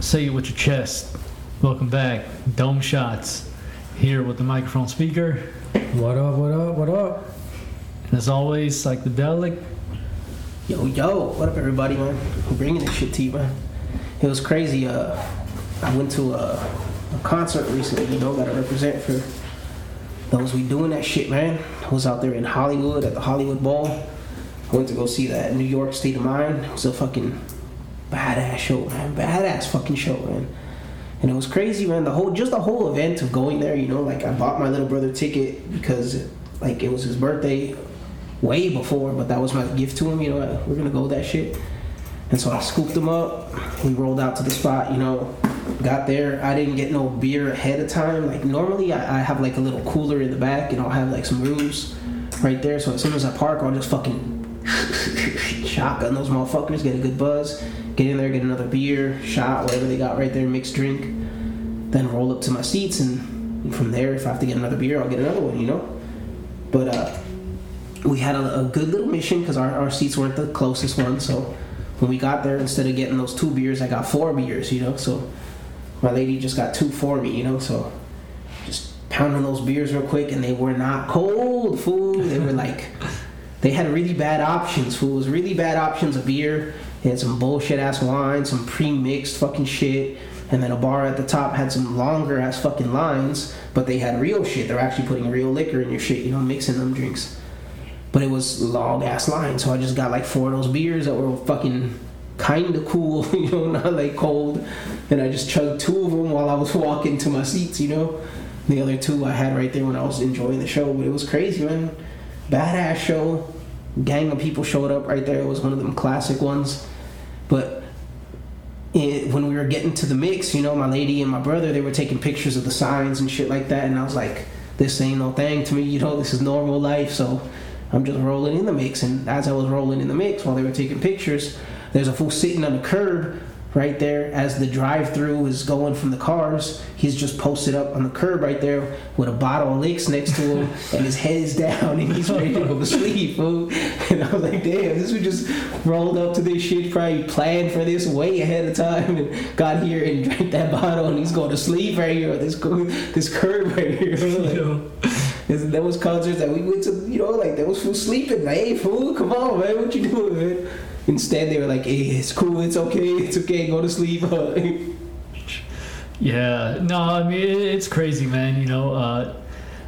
Say It With Your Chest. Welcome back. Dome Shots. Here with the microphone speaker. What up, what up, what up? And as always, Psychedelic. Yo, yo. What up, everybody, man? I'm bringing this shit to you, man. It was crazy. I went to a concert recently. You know, gotta represent for those we doing that shit, man. I was out there in Hollywood at the Hollywood Bowl. I went to go see that New York State of Mind. It was a fucking badass show, man. Badass fucking show, man. And it was crazy, man. The whole event of going there, you know, like I bought my little brother ticket because like it was his birthday way before, but that was my gift to him, you know, like, we're gonna go that shit. And so I scooped him up. We rolled out to the spot, you know. Got there, I didn't get no beer ahead of time. Like normally I have like a little cooler in the back and I'll have like some brews right there. So as soon as I park, I'll just fucking shotgun those motherfuckers, get a good buzz, get in there, get another beer, shot, whatever they got right there, mixed drink, then roll up to my seats, and from there if I have to get another beer, I'll get another one, you know. But we had a good little mission because our seats weren't the closest ones, so when we got there, instead of getting those 2 beers, I got 4 beers, you know. So my lady just got 2 for me, you know, so just pounding those beers real quick, and they were not cold, fool. They were like, they had really bad options, fool. It was really bad options of beer. They had some bullshit-ass wine, some pre-mixed fucking shit, and then a bar at the top had some longer-ass fucking lines, but they had real shit. They're actually putting real liquor in your shit, you know, mixing them drinks. But it was long-ass line, so I just got like 4 of those beers that were fucking kind of cool, you know, not like cold, and I just chugged 2 of them while I was walking to my seats, you know. The other 2 I had right there when I was enjoying the show. But it was crazy, man. Badass show. Gang of people showed up right there. It was one of them classic ones. But when we were getting to the mix, you know, my lady and my brother, they were taking pictures of the signs and shit like that, and I was like, this ain't no thing to me, you know, this is normal life. So I'm just rolling in the mix, and as I was rolling in the mix while they were taking pictures, there's a fool sitting on the curb right there as the drive-thru is going from the cars. He's just posted up on the curb right there with a bottle of licks next to him, and his head is down, and he's ready to go to sleep, fool. And I was like, damn, this was just rolled up to this shit, probably planned for this way ahead of time, and got here and drank that bottle, and he's going to sleep right here on this curb right here. There was concerts that we went to, you know, like there was fool sleeping, like, hey, fool, come on, man, what you doing, man? Instead, they were like, hey, it's cool, it's okay, go to sleep. Yeah, no, I mean, it's crazy, man, you know.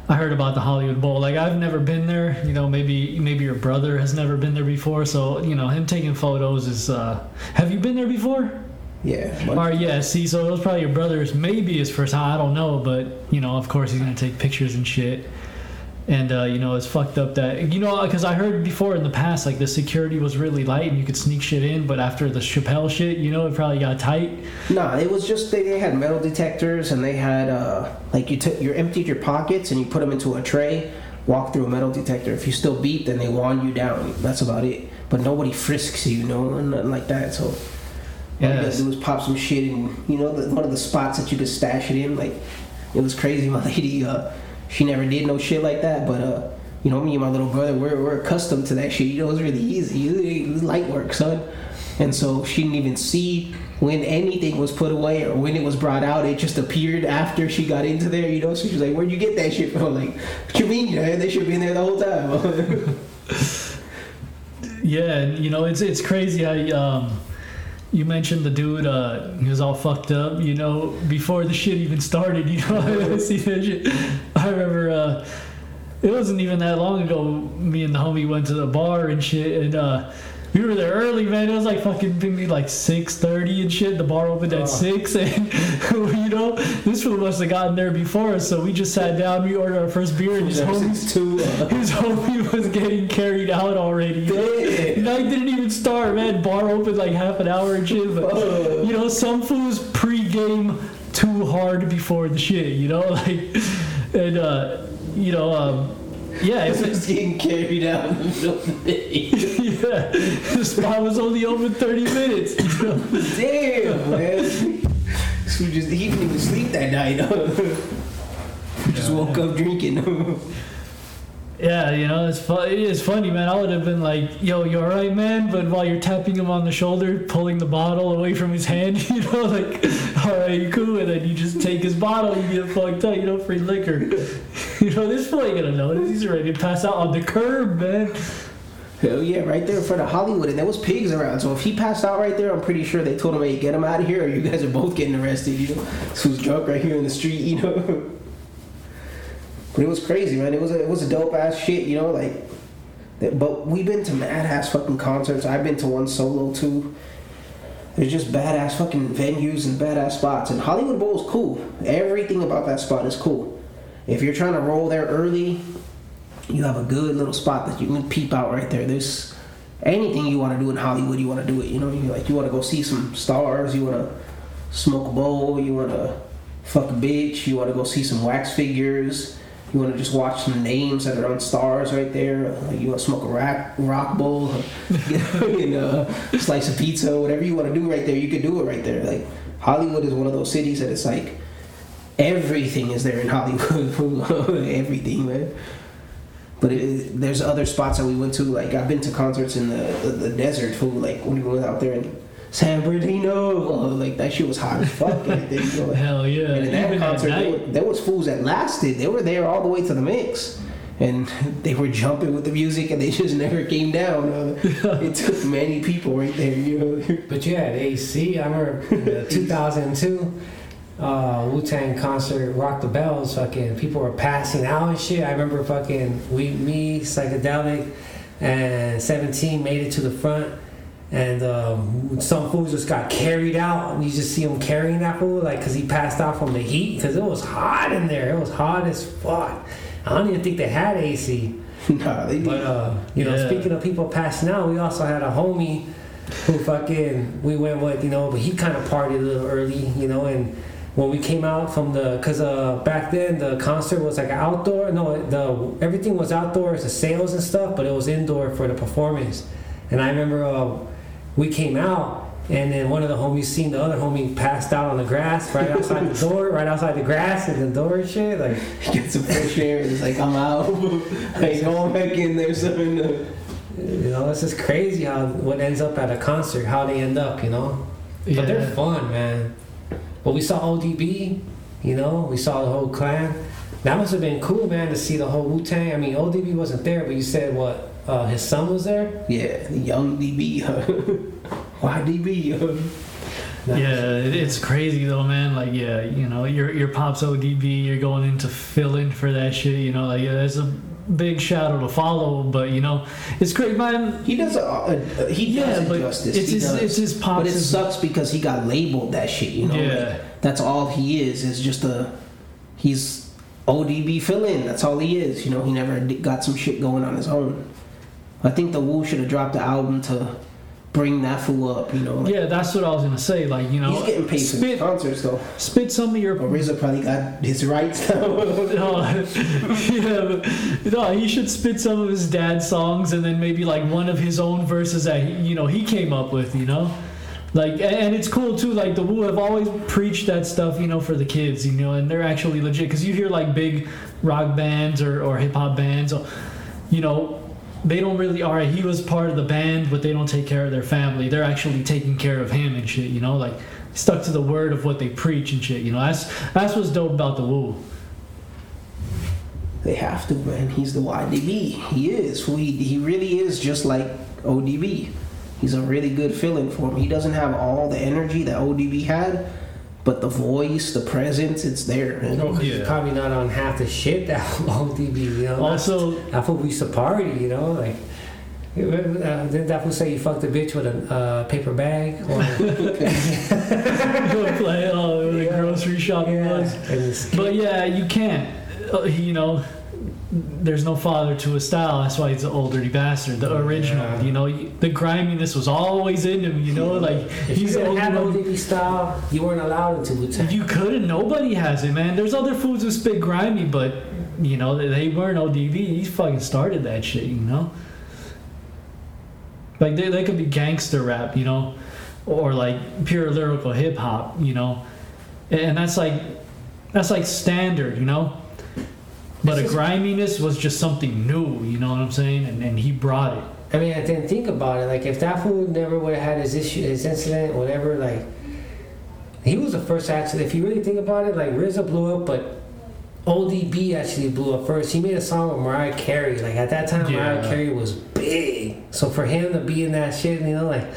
I heard about the Hollywood Bowl. Like, I've never been there, you know, maybe your brother has never been there before. So, you know, him taking photos is, have you been there before? Yeah. Yeah, see, so it was probably your brother's, maybe his first time, I don't know. But, you know, of course he's going to take pictures and shit. And, you know, it's fucked up that, you know, because I heard before in the past, like, the security was really light and you could sneak shit in, but after the Chappelle shit, you know, it probably got tight. Nah, it was just they had metal detectors, and they had, like, you emptied your pockets and you put them into a tray, walk through a metal detector. If you still beat, then they wand you down. That's about it. But nobody frisks you, you know, nothing like that, so all you gotta do is pop some shit in, you know, one of the spots that you could stash it in. Like, it was crazy. My lady, she never did no shit like that, but, you know, me and my little brother, we're accustomed to that shit. You know, it's really easy. It's light work, son. And so she didn't even see when anything was put away or when it was brought out. It just appeared after she got into there, you know? So she was like, where'd you get that shit from? Like, what you mean, man? They should have been there the whole time. Yeah, you know, it's crazy how... you mentioned the dude, he was all fucked up, you know, before the shit even started, you know. I remember, it wasn't even that long ago, me and the homie went to the bar and shit, and we were there early, man. It was like fucking maybe like 6:30 and shit. The bar opened at 6, and you know, this one must have gotten there before us. So we just sat down, we ordered our first beer, and his homie was getting carried out already. Night didn't even start, man. Bar opened like half an hour and shit. But you know, some fools pre-game too hard before the shit. You know, like, and you know. Yeah, it was getting carried out in the middle of the day. Yeah, the spot was only open 30 minutes. You know? Damn, man. So he didn't even sleep that night. Just woke up drinking. Yeah, you know, it's funny, man. I would have been like, yo, you all right, man? But while you're tapping him on the shoulder, pulling the bottle away from his hand, you know, like, all right, cool. And then you just take his bottle and get fucked up, you know, free liquor. You know, this boy ain't going to notice. He's ready to pass out on the curb, man. Hell yeah, right there in front of Hollywood. And there was pigs around. So if he passed out right there, I'm pretty sure they told him, hey, get him out of here or you guys are both getting arrested, you know. So he's drunk right here in the street, you know. But it was crazy, man. It was a dope ass shit, you know. Like, but we've been to mad ass fucking concerts. I've been to one solo too. There's just badass fucking venues and badass spots. And Hollywood Bowl is cool. Everything about that spot is cool. If you're trying to roll there early, you have a good little spot that you can peep out right there. There's anything you want to do in Hollywood, you want to do it. You know, you want to go see some stars. You want to smoke a bowl. You want to fuck a bitch. You want to go see some wax figures. You want to just watch some names that are on stars right there. Like you want to smoke a rock bowl, and a slice of pizza, whatever you want to do right there, you can do it right there. Like Hollywood is one of those cities that it's like everything is there in Hollywood, everything, man. But there's other spots that we went to. Like I've been to concerts in the desert, fool. Like when we went out there and. San Bernardino, like that shit was hot as fuck right there, you know? Hell yeah. And in that concert there was fools that lasted. They were there all the way to the mix and they were jumping with the music and they just never came down. It took many people right there, you know. But you had AC. I remember in the 2002 Wu-Tang concert, Rock the Bells, fucking people were passing out and shit. I remember fucking me, Psychedelic and 17 made it to the front. And some fools just got carried out, and you just see him carrying that fool, like, because he passed out from the heat, because it was hot in there. It was hot as fuck. I don't even think they had AC. Nah, they didn't. But, you know, speaking of people passing out, we also had a homie who we went with, you know, but he kind of partied a little early, you know, and when we came out from because back then the concert was like outdoor. No, everything was outdoors, the sales and stuff, but it was indoor for the performance. And I remember... we came out, and then one of the homies seen the other homie passed out on the grass right outside the grass and the door and shit. Like, get some fresh air and it's like, I'm out. Like, going back in there, something to... You know, it's just crazy how what ends up at a concert, how they end up, you know? Yeah. But they're fun, man. But we saw ODB, you know? We saw the whole clan. That must have been cool, man, to see the whole Wu-Tang. I mean, ODB wasn't there, but you said what? His son was there? Yeah, young DB. Why DB? Yeah, it's crazy though, man. Like, yeah, you know, your pop's ODB, you're going into fill-in for that shit, you know, like, yeah, that's a big shadow to follow, but, you know, it's great, man. He does it justice. It's his pop's. But it sucks because he got labeled that shit, you know? Yeah. Like, that's all he is just he's ODB fill-in. That's all he is, you know? He never got some shit going on his own. I think the Wu should have dropped the album to bring that fool up, you know. Like, yeah, that's what I was gonna say. Like, you know, he's getting paid for the concerts though. Spit some of your. But RZA probably got his rights now. He should spit some of his dad's songs and then maybe like one of his own verses that he came up with, you know. Like, and it's cool too. Like the Wu have always preached that stuff, you know, for the kids, you know, and they're actually legit because you hear like big rock bands or hip hop bands, you know. They don't really, alright, he was part of the band, but they don't take care of their family. They're actually taking care of him and shit, you know? Like, stuck to the word of what they preach and shit, you know? That's what's dope about the Wu. They have to, man. He's the YDB. He is. He really is just like ODB. He's a really good feeling for him. He doesn't have all the energy that ODB had, but the voice, the presence, it's there. Man. No, yeah. He's probably not on half the shit that ODB, you know. Also, that fool used to party, you know. Like, didn't that fool say you fucked a bitch with a paper bag? Or play in the grocery shop. Yeah. But yeah, you can't. You know, there's no father to his style. That's why he's an old dirty bastard. The original, yeah. You know, the griminess was always in him. You know, like if he's old. Had ODB style. You weren't allowed into Wu-Tang. You couldn't. Nobody has it, man. There's other fools who spit grimy, but you know they weren't ODB. He fucking started that shit. You know, like they could be gangster rap, you know, or like pure lyrical hip hop, you know, and that's like standard, you know. But a griminess was just something new, you know what I'm saying? And he brought it. I mean, I didn't think about it. Like, if that fool never would have had his issue, his incident, whatever, like, he was the first actually. If you really think about it, like, RZA blew up, but ODB actually blew up first. He made a song with Mariah Carey. Like, at that time, yeah. Mariah Carey was big. So for him to be in that shit, you know, like,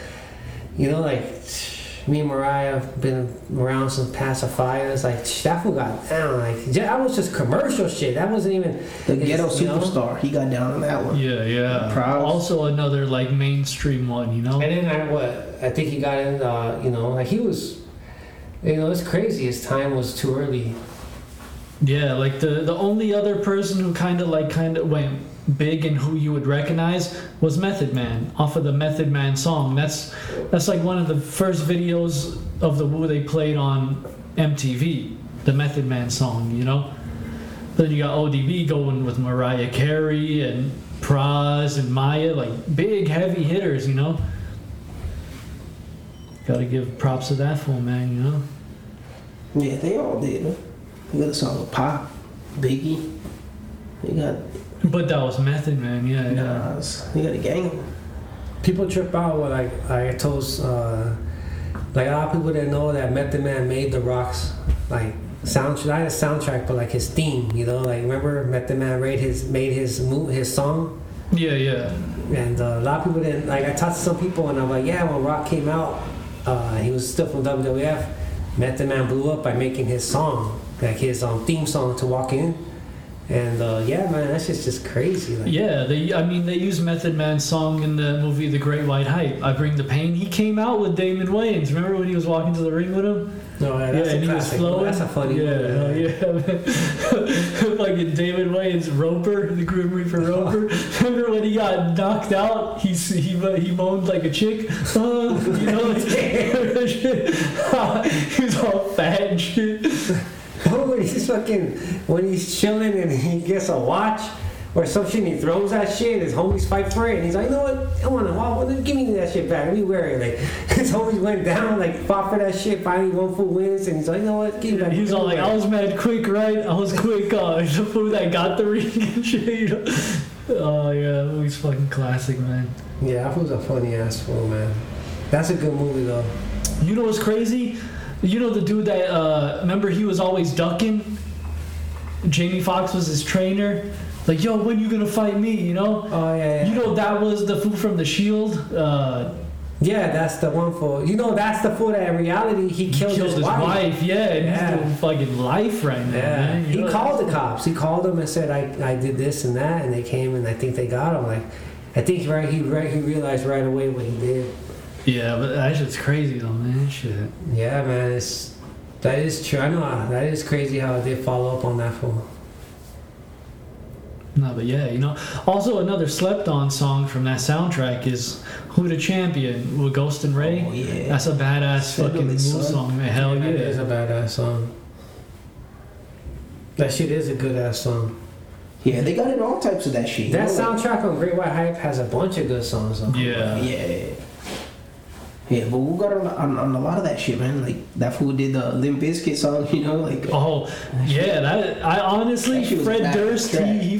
me and Mariah been around since Pacifiers. Like, that fool got down. Like, that was just commercial shit. That wasn't even the ghetto superstar. He got down on that one. Yeah, yeah. Proud. Also another like mainstream one, you know. And then I think he got in. You know, like he was. You know, it's crazy. His time was too early. Yeah, like the only other person who kind of went big and who you would recognize was Method Man off of the Method Man song. That's like one of the first videos of the Wu they played on MTV, the Method Man song, you know. Then you got ODB going with Mariah Carey and Pras and Maya, like big heavy hitters, you know. Gotta give props to that fool, man, you know. Yeah, they all did. You got a song with Pop, Biggie. You got. But that was Method Man, yeah. Nah, you got a gang. People trip out when I told, like a lot of people didn't know that Method Man made the Rock's like soundtrack. Not his soundtrack, but like his theme. You know, like remember Method Man made his song. Yeah, yeah. And a lot of people didn't like. I talked to some people and I'm like, yeah, when Rock came out, he was still from WWF. Method Man blew up by making his song, like his theme song to Walk In. And, yeah, man, that shit's just crazy. Like, yeah, they used Method Man's song in the movie The Great White Hype, I Bring the Pain. He came out with Damon Wayans. Remember when he was walking to the ring with him? No, man, that's a classic. He was flowing. That's a funny one. Yeah, fucking Damon Wayans, Roper, the Grim Reaper Roper. Remember when he got knocked out? He moaned like a chick. You know, like, he was all fat and shit. When he's chilling and he gets a watch or something, he throws that shit. His homies fight for it, and he's like, "You know what? I want to watch. Give me that shit back. Let me wear it." Like his homies went down, like fought for that shit. Finally, one fool wins, and he's like, "You know what? Give me that." He's all like, "I was mad quick, right? I was quick. The fool that got the ring and shit." Oh yeah, that movie's fucking classic, man. Yeah, that was a funny ass fool, man. That's a good movie though. You know what's crazy? You know the dude that, remember he was always ducking? Jamie Foxx was his trainer. Like, yo, when you gonna fight me, you know? Oh, yeah, yeah. You know that was the fool from The Shield? Yeah, that's the one fool. You know that's the fool that in reality he killed his wife. Yeah, and he's doing fucking life right now, man. You know, he called the cops. He called them and said, I did this and that, and they came and I think they got him. Like, I think he realized right away what he did. Yeah, but that shit's crazy though, man. Shit. Yeah, man. That is true. I know that is crazy how they follow up on that fool. No, but yeah, you know. Also, another slept-on song from that soundtrack is "Who the Champion" with Ghost and Ray. Oh yeah. That's a badass fucking Wu song, man. Hell yeah. It is a badass song. That shit is a good ass song. Yeah, they got in all types of that shit. That soundtrack on Great White Hype has a bunch of good songs on it. Yeah. Yeah. Yeah, but we got on a lot of that shit, man. Like, that fool did the Limp Bizkit song, you know? Like, oh, yeah, that... I honestly, that Fred Durst, he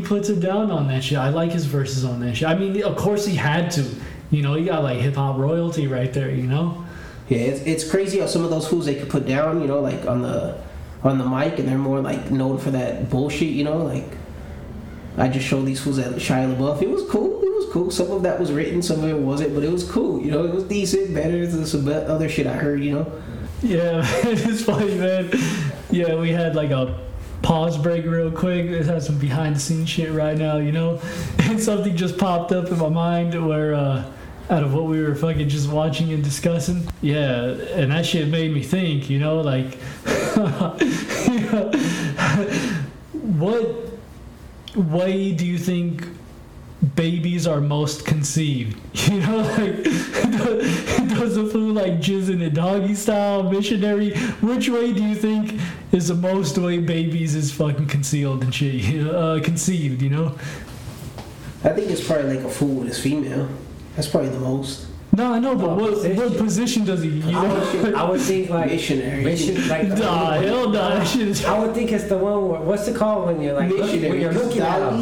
puts it down on that shit. I like his verses on that shit. I mean, of course he had to. You know, he got, like, hip-hop royalty right there, you know? Yeah, it's crazy how some of those fools they could put down, you know, like, on the mic, and they're more, like, known for that bullshit, you know? Like, I just showed these fools at Shia LaBeouf. It was cool. Some of that was written, some of it wasn't, but it was cool, you know. It was decent, better than some other shit I heard, you know. Yeah, it's funny, man. Yeah, we had like a pause break real quick. It has some behind the scenes shit right now, you know, and something just popped up in my mind where out of what we were fucking just watching and discussing. Yeah, and that shit made me think, you know, like what way do you think babies are most conceived, you know? Like, does the fool like jizz in a doggy style missionary? Which way do you think is the most way babies is fucking concealed and shit, conceived, you know? I think it's probably like a fool with his female. That's probably the most. No, I know, but what position does he use? I would think like missionary. I would think it's the one where, what's it called when you're like when you're looking at him?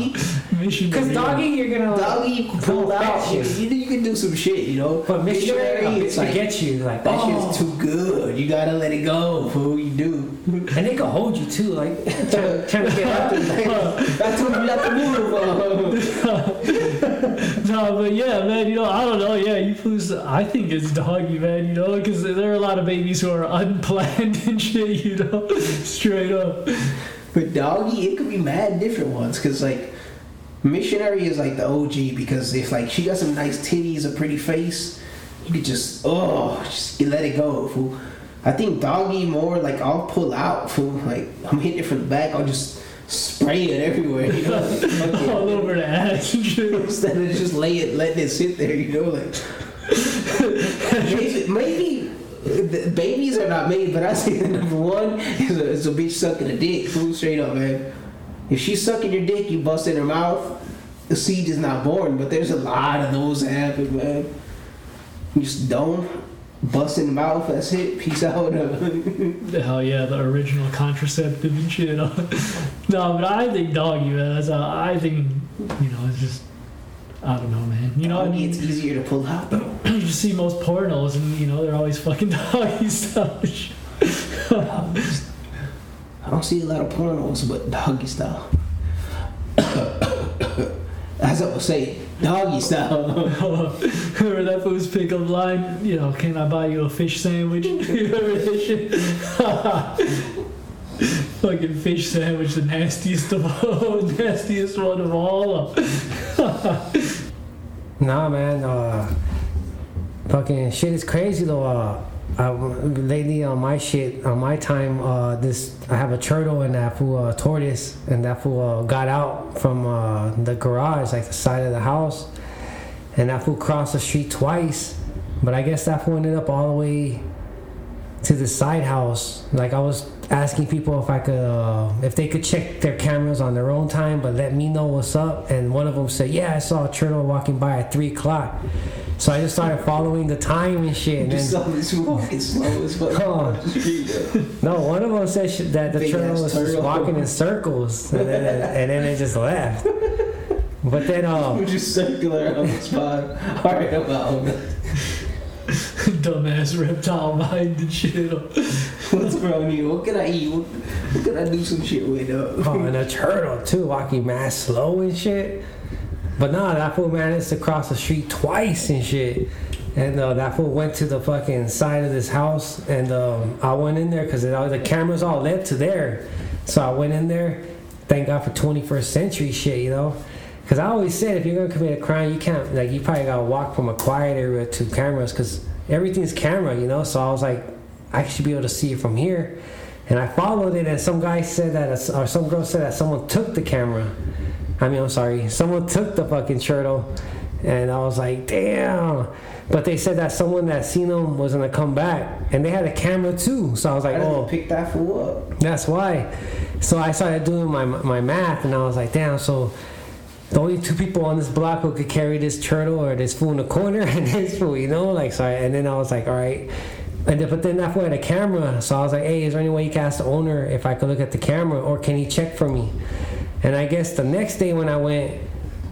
Missionary. Because doggy, you're gonna doggy pull out. You can do some shit, you know. But missionary, it's like, get you like that shit's too good. You gotta let it go for who you do, and they can hold you too. Like trying to get out there. That's what you got to move. No, but yeah, man. You know, I don't know. Yeah, you flew. I think it's doggy, man, you know, because there are a lot of babies who are unplanned and shit, you know, straight up. But doggy, it could be mad different ones, because, like, missionary is, like, the OG, because if, like, she got some nice titties, a pretty face, you could just, let it go, fool. I think doggy more, like, I'll pull out, fool, like, I'm hitting it from the back, I'll just spray it everywhere, you know, like, all over the ass and shit. Instead of just letting it sit there, you know, like... maybe the babies are not made, but I say that number one is a bitch sucking a dick. Food, straight up, man. If she's sucking your dick, you bust in her mouth. The seed is not born, but there's a lot of those that happen, man. You just don't bust in the mouth. That's it. Peace out. Hell yeah, the original contraceptive and shit. No, but I think doggy, man. I think, you know, it's just. I don't know, man. You know, I mean, it's easier to pull out, though. You see most pornos, and you know they're always fucking doggy style. I don't see a lot of pornos, but doggy style. As I was saying, doggy style. Remember that food's pickup line? You know, can I buy you a fish sandwich? You remember that shit? Fucking fish sandwich, the nastiest one of all. Nah, man, fucking shit is crazy though. Lately on my shit, on my time, I have a turtle and that fool tortoise, and that fool got out from the garage, like the side of the house, and that fool crossed the street twice, but I guess that fool ended up all the way to the side house. Like, I was asking people if they could check their cameras on their own time, but let me know what's up. And one of them said, "Yeah, I saw a turtle walking by at 3:00." So I just started following the time and shit. And just saw this walking slow as fuck. No, one of them said that the turtle was just walking in circles, and then it just left. But then we're just circular on the spot. All right, about. Dumbass reptile mind and shit. What's wrong here? What can I eat? What can I do some shit with? And a turtle too, walking mad slow and shit. But nah, that fool managed to cross the street twice and shit. And that fool went to the fucking side of this house, and I went in there because the cameras all led to there. So I went in there. Thank God for 21st century shit, you know. Because I always said, if you're gonna commit a crime, you can't, like, you probably gotta walk from a quiet area to cameras, because everything's camera, you know. So I was like, I should be able to see it from here, and I followed it. And some girl said that someone took the camera. Someone took the fucking turtle, and I was like, damn. But they said that someone that seen him was gonna come back, and they had a camera too. So I was like, pick that fool up. That's why. So I started doing my math, and I was like, damn. So the only two people on this block who could carry this turtle or this fool in the corner and this fool, you know, like, so. And then I was like, all right. But then that fool had a camera, so I was like, hey, is there any way you can ask the owner if I could look at the camera, or can he check for me? And I guess the next day when I went,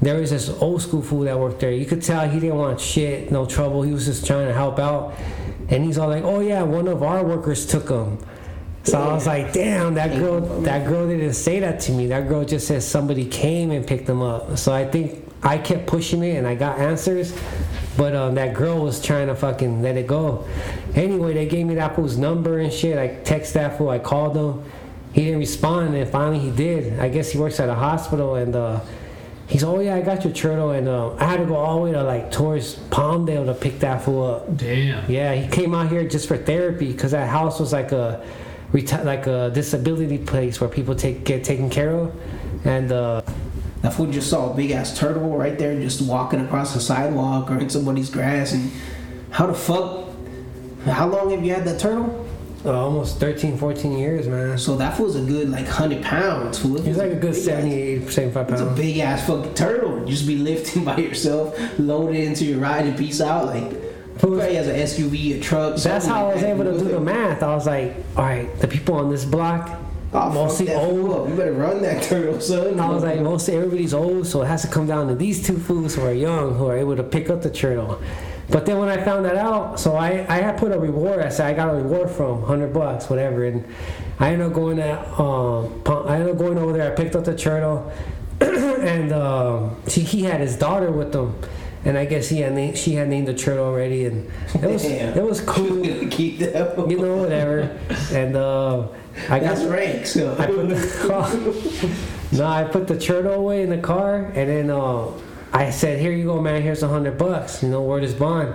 there was this old school fool that worked there. You could tell he didn't want shit, no trouble. He was just trying to help out. And he's all like, oh yeah, one of our workers took him. So I was like, damn, that girl didn't say that to me. That girl just said somebody came and picked them up. So I think I kept pushing it, and I got answers. But that girl was trying to fucking let it go. Anyway, they gave me that fool's number and shit. I texted that fool. I called him. He didn't respond, and finally he did. I guess he works at a hospital, and he's, oh yeah, I got your turtle, and I had to go all the way to, like, towards Palmdale to pick that fool up. Damn. Yeah, he came out here just for therapy, because that house was like a disability place where people get taken care of, and that fool just saw a big ass turtle right there just walking across the sidewalk or in somebody's grass. And how long have you had that turtle? Almost 13-14 years, man. So that fool's a good, like, 100 pounds, fool. He's like a good 78, 75 pounds. It's a big ass fucking turtle. You just be lifting by yourself, loaded into your ride, and peace out, like. Probably has an SUV, a truck. That's how I was able to do the math. I was like, all right, the people on this block, mostly old. You better run that turtle, son. I was like, mostly everybody's old, so it has to come down to these two fools who are young, who are able to pick up the turtle. But then when I found that out, so I had put a reward. I said I got a reward from $100, whatever. And I ended up going over there. I picked up the turtle, and he had his daughter with him. And I guess she had named the turtle already, and it was cool. Keep that one. You know, whatever. And I got ranks. So. I put the turtle away in the car, and then I said, "Here you go, man. Here's $100. You know, word is bond."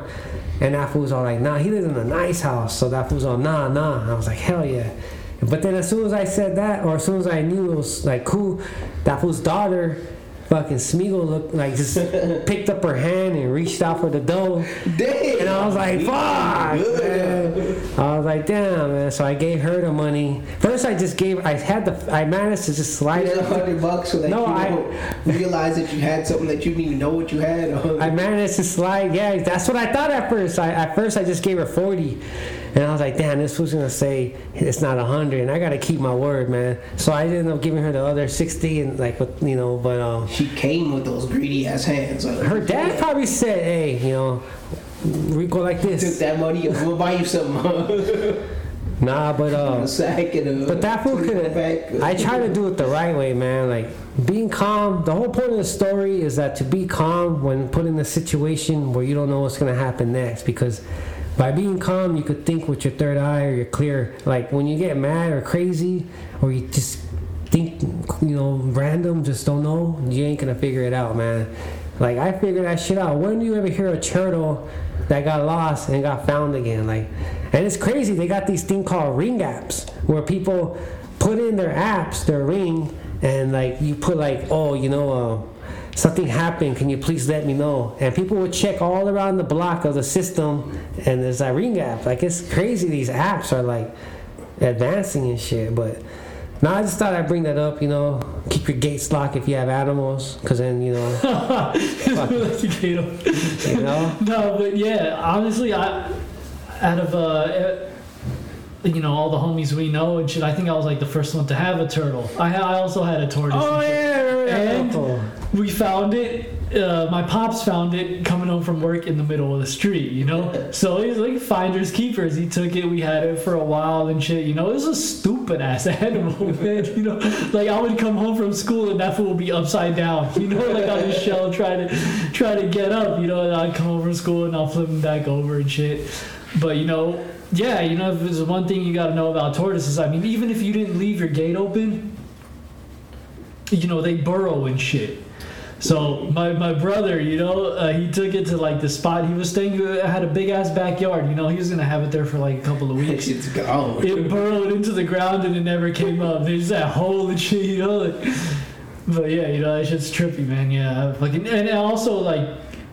And that fool's all like, "Nah, he lives in a nice house." So that fool's all, "Nah." And I was like, "Hell yeah!" But then as soon as I said that, or as soon as I knew it was like cool, that fool's daughter. Fucking Smeagol looked like just picked up her hand and reached out for the dough. Damn. And I was like, fuck, man. I was like, damn, man. So I gave her the money. First, I managed to just slide it. $100 so that you realized that you had something that you didn't even know what you had. I managed to slide. Yeah, that's what I thought at first. I just gave her 40. And I was like, damn, this was going to say it's not 100, and I got to keep my word, man. So I ended up giving her the other 60, and like, you know, but... she came with those greedy-ass hands. Like, her dad probably said, hey, you know, we go like this. Took that money, we'll buy you something, huh? Nah, but... but that fool could have... I try to do it the right way, man. Like, being calm. The whole point of the story is that to be calm when put in a situation where you don't know what's going to happen next, because... By being calm, you could think with your third eye or your clear. Like, when you get mad or crazy or you just think, you know, random, just don't know, you ain't going to figure it out, man. Like, I figured that shit out. When do you ever hear a turtle that got lost and got found again? Like, and it's crazy. They got these thing called ring apps where people put in their apps, their ring, and, like, you put, like, oh, you know, something happened, can you please let me know? And people would check all around the block of the system, and there's that ring app. Like, it's crazy these apps are, like, advancing and shit. But now I just thought I'd bring that up, you know. Keep your gates locked if you have animals, because then, you know. You know? No, but, yeah, honestly, you know, all the homies we know and shit, I think I was, like, the first one to have a turtle. I also had a tortoise. Oh, and we found it. My pops found it coming home from work in the middle of the street, you know? So he's like finders keepers. He took it. We had it for a while and shit, you know? It was a stupid-ass animal, man, you know? Like, I would come home from school and that fool would be upside down, you know? Like, on his shell trying to get up, you know? And I'd come home from school and I'll flip him back over and shit. But, you know, yeah, you know, if there's one thing you got to know about tortoises, I mean, even if you didn't leave your gate open, you know, they burrow and shit. So my brother, you know, he took it to, like, the spot he was staying. He had a big-ass backyard, you know. He was going to have it there for, like, a couple of weeks. It's gone. It burrowed into the ground, and it never came up. There's that hole and shit, you know. Like, but, yeah, you know, that shit's trippy, man, yeah. Like, and also, like,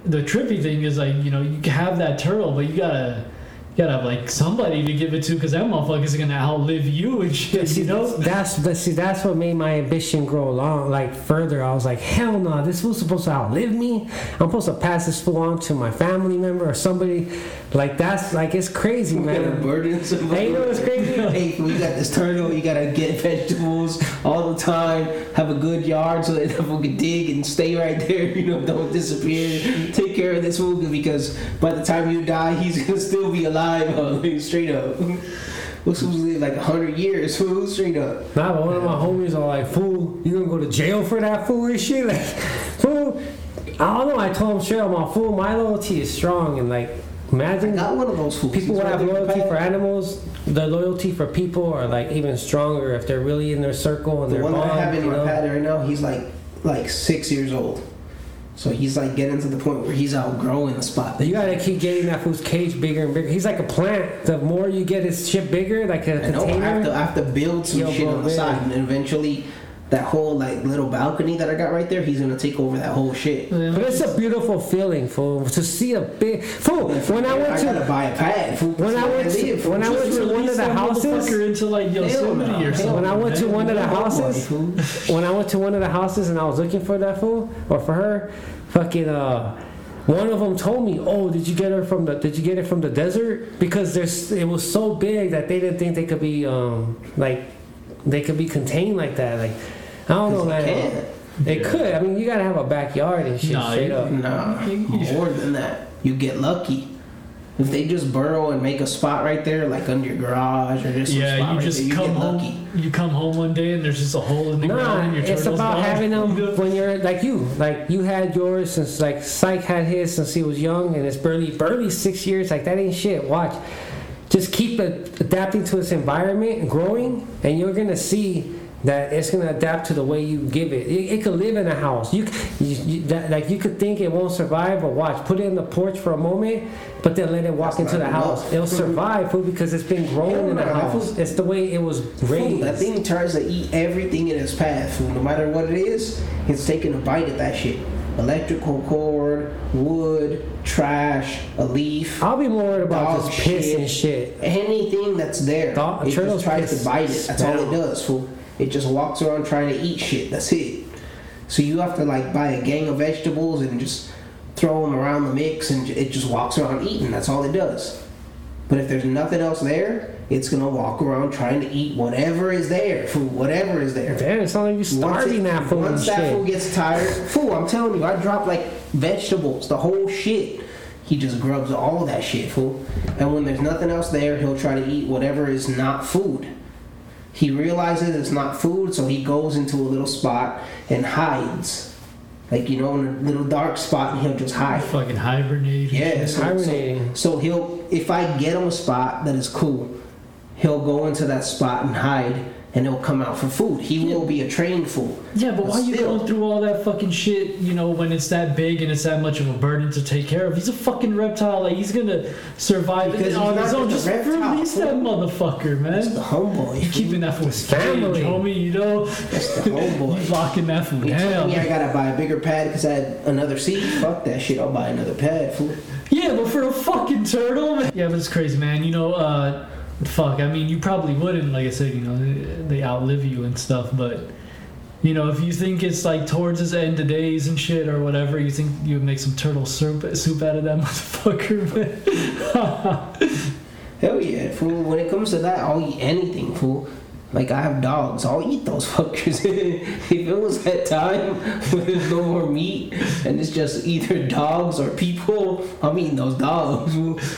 the trippy thing is, like, you know, you have that turtle, but you got to... gotta have, like, somebody to give it to, because that motherfucker's gonna outlive you and shit. See, you know, that's what made my ambition grow long, like, further. I was like, hell no, this fool's supposed to outlive me. I'm supposed to pass this fool on to my family member or somebody. Like, that's like, it's crazy, man. Hey, you know what's crazy? Hey, we got this turtle. You gotta get vegetables all the time. Have a good yard so that the fool can dig and stay right there. You know, don't disappear. Take care of this fool, because by the time you die, he's gonna still be alive. Straight up. What's supposed to live like 100 years, fool? Straight up. Nah, but one of my homies are like, fool, you gonna go to jail for that foolish shit? Like, fool, I don't know. I told him straight up, my fool, my loyalty is strong. And, like, imagine not one of those fools. People would have loyalty for animals. The loyalty for people are, like, even stronger if they're really in their circle and their bond. The one that I have in my pad right now, he's like 6 years old. So he's, like, getting to the point where he's outgrowing the spot. You gotta keep getting that fool's cage bigger and bigger. He's like a plant. The more you get his shit bigger, like a container. I have to build some shit on the side, and eventually that whole, like, little balcony that I got right there, he's gonna take over that whole shit. But it's a beautiful feeling, fool, to see a big fool. When I went to buy a pad, fool. When I went to one of the houses into, like, Yosemite or something. When I went to one of the houses, and I was looking for that fool or for her, fucking One of them told me, "Oh, did you get it from the desert?" Because it was so big that they didn't think they could be contained like that. Like, I don't know, man. They could. I mean, you gotta have a backyard and shit. More than that, you get lucky. If they just burrow and make a spot right there, like under your garage or just you come home one day and there's just a hole in the ground. And your it's about gone. Having them when you're like you had yours since like Psych had his since he was young and it's barely 6 years. Like that ain't shit. Watch, just keep adapting to its environment, and growing, and you're gonna see that it's gonna adapt to the way you give it. It could live in a house. You could think it won't survive, but watch. Put it in the porch for a moment, but then let it walk into the house. It'll survive food because it's been grown in the house. It's the way it was raised. That thing tries to eat everything in its path. No matter what it is, it's taking a bite of that shit. Electrical cord, wood, trash, a leaf. I'll be more worried about this piss and shit. Anything that's there, it just tries to bite it. That's all it does, fool. It just walks around trying to eat shit. That's it. So you have to like buy a gang of vegetables and just throw them around the mix, and it just walks around eating. That's all it does. But if there's nothing else there, it's gonna walk around trying to eat whatever is there. Food, whatever is there. Damn, it's not like you're starving that food. Once that fool gets tired, fool, I'm telling you, I drop like vegetables, the whole shit. He just grubs all that shit, fool. And when there's nothing else there, he'll try to eat whatever is not food. He realizes it's not food, so he goes into a little spot and hides. Like, you know, in a little dark spot, and he'll just hide. Fucking hibernate. Yeah, hibernating. So he'll, if I get him a spot that is cool, he'll go into that spot and hide, and he'll come out for food. He will be a trained fool. Yeah, but why are you going through all that fucking shit, you know, when it's that big and it's that much of a burden to take care of? He's a fucking reptile. Like, he's going to survive because on his own. Just release that motherfucker, man. That's the homeboy. You're keeping that fool's family, homie, you know? That's the homeboy. You're locking that fool down. Yeah, I got to buy a bigger pad because I had another seat. Fuck that shit. I'll buy another pad, fool. Yeah, but for a fucking turtle, man. Yeah, but it's crazy, man. You know, fuck, I mean, you probably wouldn't, like I said, you know, they outlive you and stuff, but, you know, if you think it's, like, towards his end of days and shit or whatever, you think you would make some turtle soup out of that motherfucker, man. Hell yeah, fool. When it comes to that, I'll eat anything, fool. Like, I have dogs. I'll eat those fuckers. If it was that time where there's no more meat and it's just either dogs or people, I'm eating those dogs.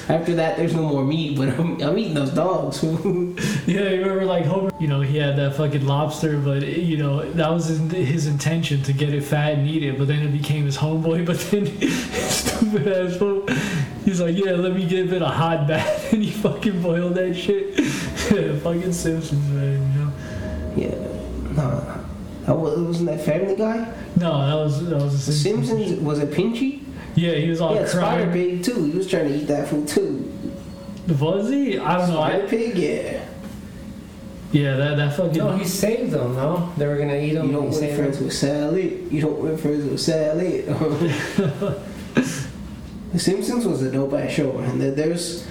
After that, there's no more meat, but I'm eating those dogs. Yeah, you remember, like, Homer, you know, he had that fucking lobster, but, you know, that was his intention to get it fat and eat it, but then it became his homeboy, but then stupid asshole. He's like, yeah, let me give it a hot bath, and he fucking boiled that shit. Yeah, fucking Simpsons, man, you know? Yeah, nah. Wasn't that Family Guy? No, that was the Simpsons. Simpsons, was it Pinchy? Yeah, he was all crying. Spider Pig, too. He was trying to eat that food, too. Was he? I don't know. Spider Pig, yeah. Yeah, that fucking... No, he saved them, no? They were gonna eat them. You don't win friends with salad. You don't win friends with salad. The Simpsons was a dope-ass show, man. There's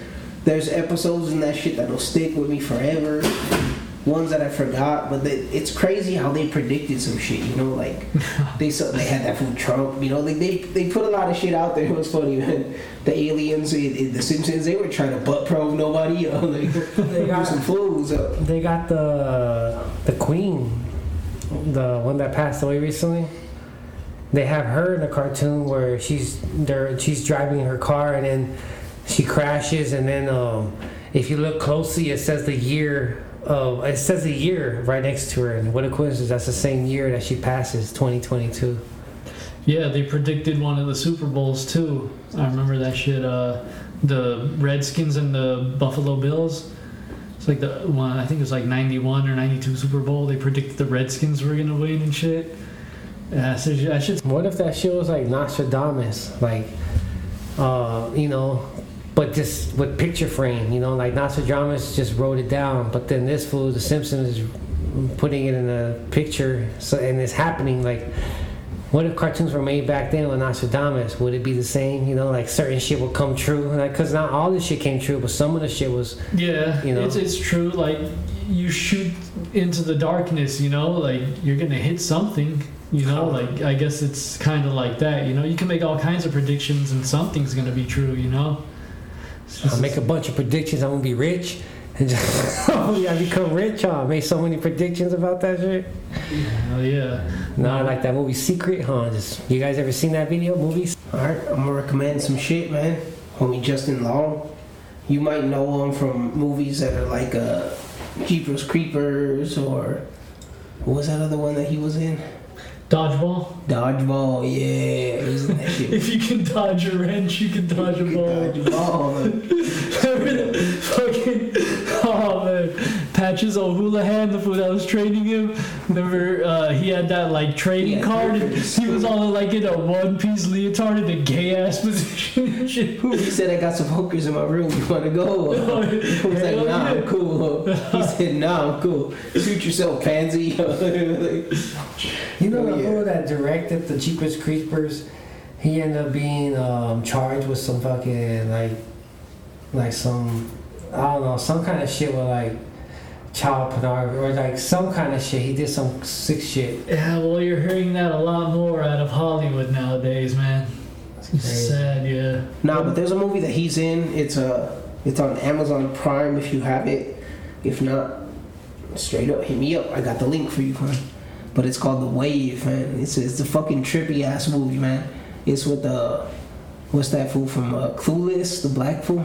episodes in that shit that'll stick with me forever. Ones that I forgot, but it's crazy how they predicted some shit. You know, like they had that from Trump. You know, like they put a lot of shit out there. It was funny, man. The aliens, the Simpsons, they were trying to butt probe nobody. You know, like, they got some fools up. They got the Queen, the one that passed away recently. They have her in a cartoon where she's driving her car and then she crashes, and then if you look closely, it says the year right next to her, and what a coincidence, that's the same year that she passes, 2022. Yeah, they predicted one of the Super Bowls too. I remember that shit, the Redskins and the Buffalo Bills. It's like the one, I think it was like 91 or 92 Super Bowl, they predicted the Redskins were gonna win and shit. Yeah, so what if that shit was like Nostradamus, like, you know, but just with picture frame, you know, like Nostradamus just wrote it down, but then this fool, the Simpsons, is putting it in a picture, so and it's happening. Like, what if cartoons were made back then with Nostradamus? Would it be the same? You know, like certain shit would come true, like because not all this shit came true, but some of the shit was. Yeah, you know, it's true. Like you shoot into the darkness, you know, like you're gonna hit something. You know, like, I guess it's kind of like that, you know? You can make all kinds of predictions and something's going to be true, you know? I'll make a bunch of predictions. I'm going to be rich. And just, I become rich. I made so many predictions about that shit. Hell yeah. No, I like that movie Secret, huh? Just, you guys ever seen that video, movies? All right, I'm going to recommend some shit, man. Homie Justin Long. You might know him from movies that are like Jeepers Creepers or... What was that other one that he was in? Dodgeball, yeah. If you can dodge a wrench, you can dodge a ball. Fucking, oh man. Patches O'Houlihan, the fool that was training him. Remember, he had that like trading card. And he was all like in a one-piece leotard in a gay-ass position. He said, "I got some hookers in my room. You want to go?" He was like, "Nah, I'm cool." He said, "Nah, I'm cool. Shoot yourself, pansy." You know the fool that directed the Jeepers Creepers? He ended up being charged with some fucking like some, I don't know, some kind of shit with like child pornography or like some kind of shit. He did some sick shit. Yeah, well, you're hearing that a lot more out of Hollywood nowadays, man. It's sad, yeah. Nah, but there's a movie that he's in. It's on Amazon Prime if you have it. If not, straight up hit me up. I got the link for you, man. But it's called The Wave, man. It's a fucking trippy ass movie, man. It's with what's that fool from Clueless, the black fool?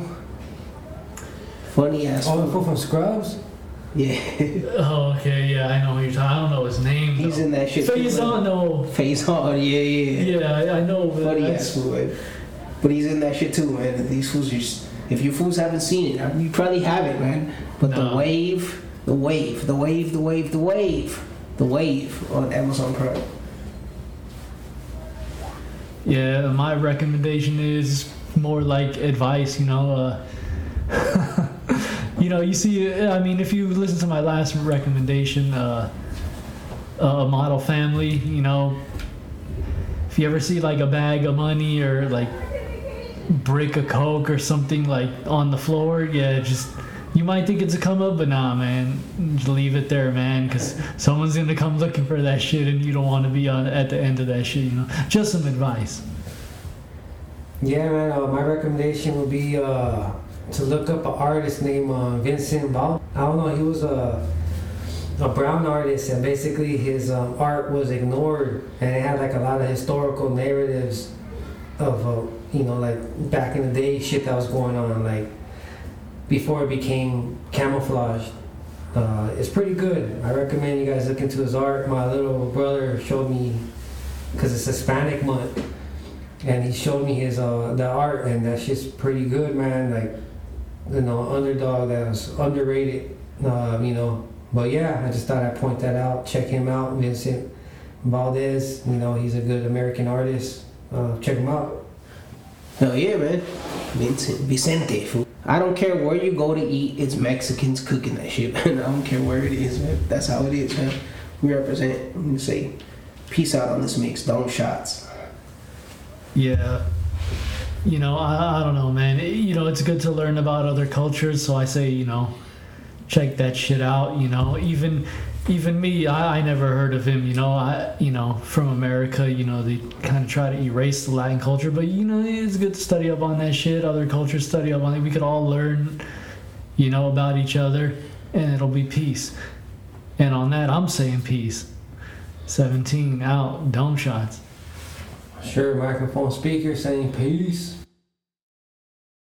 Funny ass. The fool from Scrubs. Yeah. Oh, okay, yeah, I know who you're talking. I don't know his name. He's in that shit. Phase on, yeah. Yeah, I know. Funny ass fool, man. But he's in that shit too, man. These fools just, if you fools haven't seen it, you probably haven't, man. But no. The Wave on Amazon Prime. Yeah, my recommendation is more like advice, you know. You know, you see, I mean, if you listen to my last recommendation, A Model Family, you know, if you ever see like a bag of money or like brick of coke or something like on the floor, yeah, just, you might think it's a come up, but nah, man, just leave it there, man, because someone's going to come looking for that shit and you don't want to be at the end of that shit, you know. Just some advice. Yeah, man, my recommendation would be to look up an artist named Vincent Valdez. I don't know, he was a brown artist, and basically his art was ignored, and it had like a lot of historical narratives of, you know, like back in the day shit that was going on, like, before it became camouflaged. It's pretty good. I recommend you guys look into his art. My little brother showed me, because it's Hispanic month, and he showed me his the art, and that shit's pretty good, man. Like, you know, underdog that was underrated, you know. But yeah, I just thought I'd point that out. Check him out, Vincent Valdez. You know, he's a good American artist. Check him out. Hell yeah, man. Vicente, fool. I don't care where you go to eat, it's Mexicans cooking that shit, man. I don't care where it is, man. That's how it is, man. We represent. Let me say, peace out on this mix. Don't shots. Yeah. You know, I don't know, man. You know, it's good to learn about other cultures, so I say, you know, check that shit out, you know. Even me, I never heard of him, you know. From America, you know, they kind of try to erase the Latin culture, but, you know, it's good to study up on that shit. Other cultures, study up on it. We could all learn, you know, about each other, and it'll be peace. And on that, I'm saying peace. 17 out, dome shots. Sure, microphone speaker saying peace.